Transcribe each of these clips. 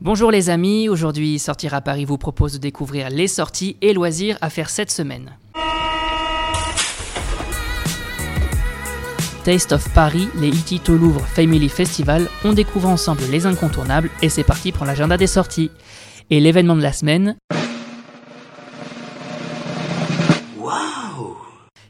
Bonjour les amis, aujourd'hui Sortir à Paris vous propose de découvrir les sorties et loisirs à faire cette semaine. Taste of Paris, les Hittite au Louvre, Family Festival, on découvre ensemble les incontournables et c'est parti pour l'agenda des sorties. Et l'événement de la semaine...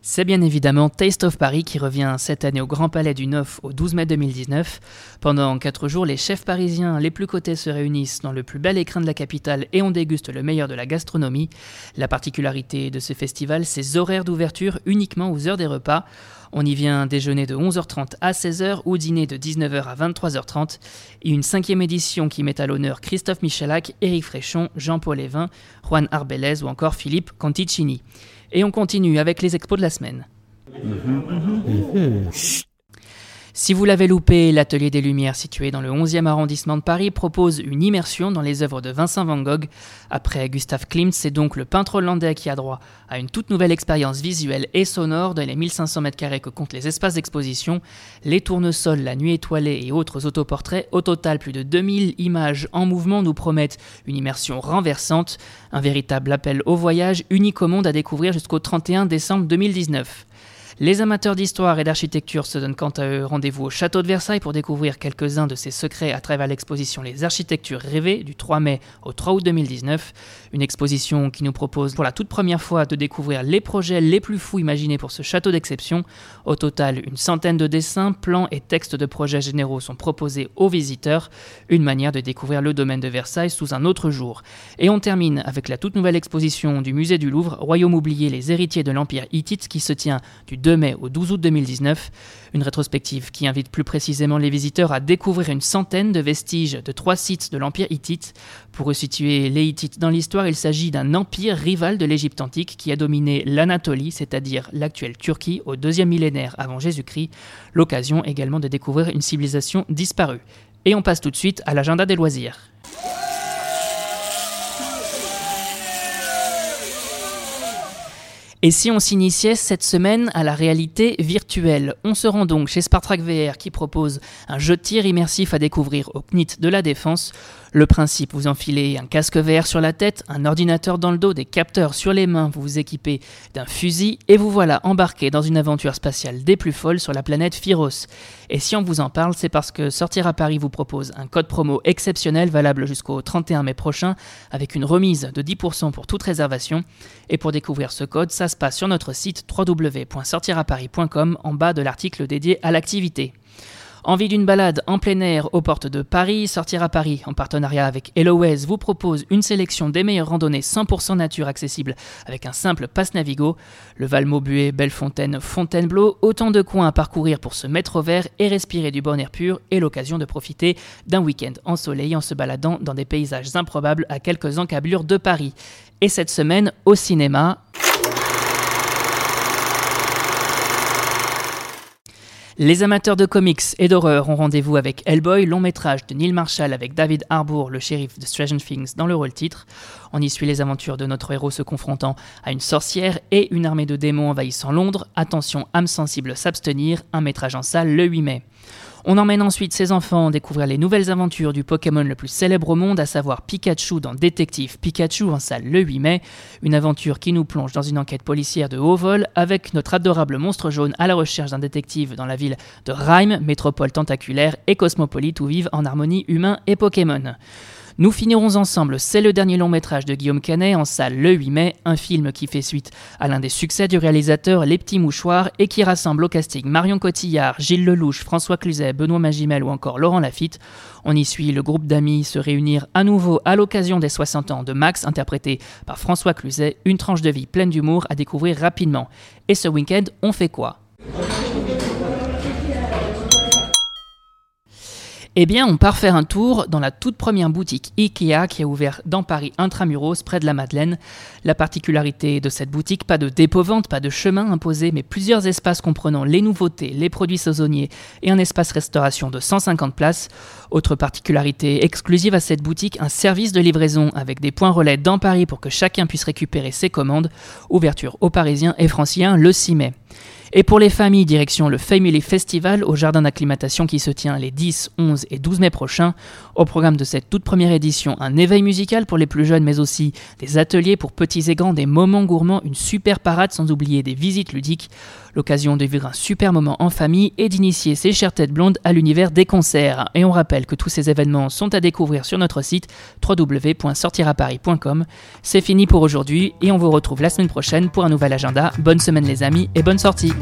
C'est bien évidemment Taste of Paris qui revient cette année au Grand Palais du 9 au 12 mai 2019. Pendant 4 jours, les chefs parisiens les plus cotés se réunissent dans le plus bel écrin de la capitale et on déguste le meilleur de la gastronomie. La particularité de ce festival, ses horaires d'ouverture uniquement aux heures des repas. On y vient déjeuner de 11h30 à 16h ou dîner de 19h à 23h30. Et une 5e édition qui met à l'honneur Christophe Michalak, Eric Fréchon, Jean-Paul Évin, Juan Arbelaez ou encore Philippe Conticini. Et on continue avec les expos de la semaine. Si vous l'avez loupé, l'Atelier des Lumières situé dans le 11e arrondissement de Paris propose une immersion dans les œuvres de Vincent Van Gogh. Après Gustave Klimt, c'est donc le peintre hollandais qui a droit à une toute nouvelle expérience visuelle et sonore dans les 1500 m² que comptent les espaces d'exposition, les tournesols, la nuit étoilée et autres autoportraits. Au total, plus de 2000 images en mouvement nous promettent une immersion renversante, un véritable appel au voyage unique au monde à découvrir jusqu'au 31 décembre 2019. Les amateurs d'histoire et d'architecture se donnent quant à eux rendez-vous au château de Versailles pour découvrir quelques-uns de ses secrets à travers l'exposition Les Architectures Rêvées du 3 mai au 3 août 2019. Une exposition qui nous propose pour la toute première fois de découvrir les projets les plus fous imaginés pour ce château d'exception. Au total, une centaine de dessins, plans et textes de projets généraux sont proposés aux visiteurs. Une manière de découvrir le domaine de Versailles sous un autre jour. Et on termine avec la toute nouvelle exposition du musée du Louvre, Royaume oublié, les héritiers de l'Empire Hittite qui se tient du 2 mai au 12 août 2019, une rétrospective qui invite plus précisément les visiteurs à découvrir une centaine de vestiges de 3 sites de l'Empire hittite. Pour resituer les Hittites dans l'histoire, il s'agit d'un empire rival de l'Égypte antique qui a dominé l'Anatolie, c'est-à-dire l'actuelle Turquie, au 2e millénaire avant Jésus-Christ, l'occasion également de découvrir une civilisation disparue. Et on passe tout de suite à l'agenda des loisirs. Et si on s'initiait cette semaine à la réalité virtuelle? On se rend donc chez Spartrak VR qui propose un jeu de tir immersif à découvrir au CNIT de la Défense. Le principe, vous enfilez un casque VR sur la tête, un ordinateur dans le dos, des capteurs sur les mains, vous vous équipez d'un fusil et vous voilà embarqué dans une aventure spatiale des plus folles sur la planète Phyros. Et si on vous en parle, c'est parce que Sortir à Paris vous propose un code promo exceptionnel valable jusqu'au 31 mai prochain avec une remise de 10% pour toute réservation. Et pour découvrir ce code, ça se passe sur notre site www.sortiraparis.com en bas de l'article dédié à l'activité. Envie d'une balade en plein air aux portes de Paris? Sortir à Paris, en partenariat avec Helloes, vous propose une sélection des meilleures randonnées 100% nature accessibles avec un simple pass Navigo. Le Val-Maubuée, Bellefontaine, Fontainebleau, autant de coins à parcourir pour se mettre au vert et respirer du bon air pur et l'occasion de profiter d'un week-end ensoleillé en se baladant dans des paysages improbables à quelques encablures de Paris. Et cette semaine, au cinéma... Les amateurs de comics et d'horreur ont rendez-vous avec Hellboy, long métrage de Neil Marshall avec David Harbour, le shérif de Stranger Things, dans le rôle-titre. On y suit les aventures de notre héros se confrontant à une sorcière et une armée de démons envahissant Londres. Attention, âme sensible s'abstenir, un métrage en salle le 8 mai. On emmène ensuite ses enfants découvrir les nouvelles aventures du Pokémon le plus célèbre au monde, à savoir Pikachu dans Détective Pikachu en salle le 8 mai. Une aventure qui nous plonge dans une enquête policière de haut vol avec notre adorable monstre jaune à la recherche d'un détective dans la ville de Rhyme, métropole tentaculaire et cosmopolite où vivent en harmonie humains et Pokémon. Nous finirons ensemble, c'est le dernier long métrage de Guillaume Canet en salle le 8 mai, un film qui fait suite à l'un des succès du réalisateur Les Petits Mouchoirs et qui rassemble au casting Marion Cotillard, Gilles Lelouch, François Cluzet, Benoît Magimel ou encore Laurent Lafitte. On y suit le groupe d'amis se réunir à nouveau à l'occasion des 60 ans de Max, interprété par François Cluzet, une tranche de vie pleine d'humour à découvrir rapidement. Et ce week-end, on fait quoi ? Eh bien, on part faire un tour dans la toute première boutique Ikea qui a ouvert dans Paris intramuros, près de la Madeleine. La particularité de cette boutique, pas de dépôt-vente, pas de chemin imposé, mais plusieurs espaces comprenant les nouveautés, les produits saisonniers et un espace restauration de 150 places. Autre particularité exclusive à cette boutique, un service de livraison avec des points relais dans Paris pour que chacun puisse récupérer ses commandes. Ouverture aux Parisiens et Franciliens le 6 mai. Et pour les familles, direction le Family Festival au jardin d'acclimatation qui se tient les 10, 11 et 12 mai prochains. Au programme de cette toute première édition, un éveil musical pour les plus jeunes, mais aussi des ateliers pour petits et grands, des moments gourmands, une super parade, sans oublier des visites ludiques. L'occasion de vivre un super moment en famille et d'initier ces chères têtes blondes à l'univers des concerts. Et on rappelle que tous ces événements sont à découvrir sur notre site www.sortiraparis.com. C'est fini pour aujourd'hui et on vous retrouve la semaine prochaine pour un nouvel agenda. Bonne semaine les amis et bonne sortie.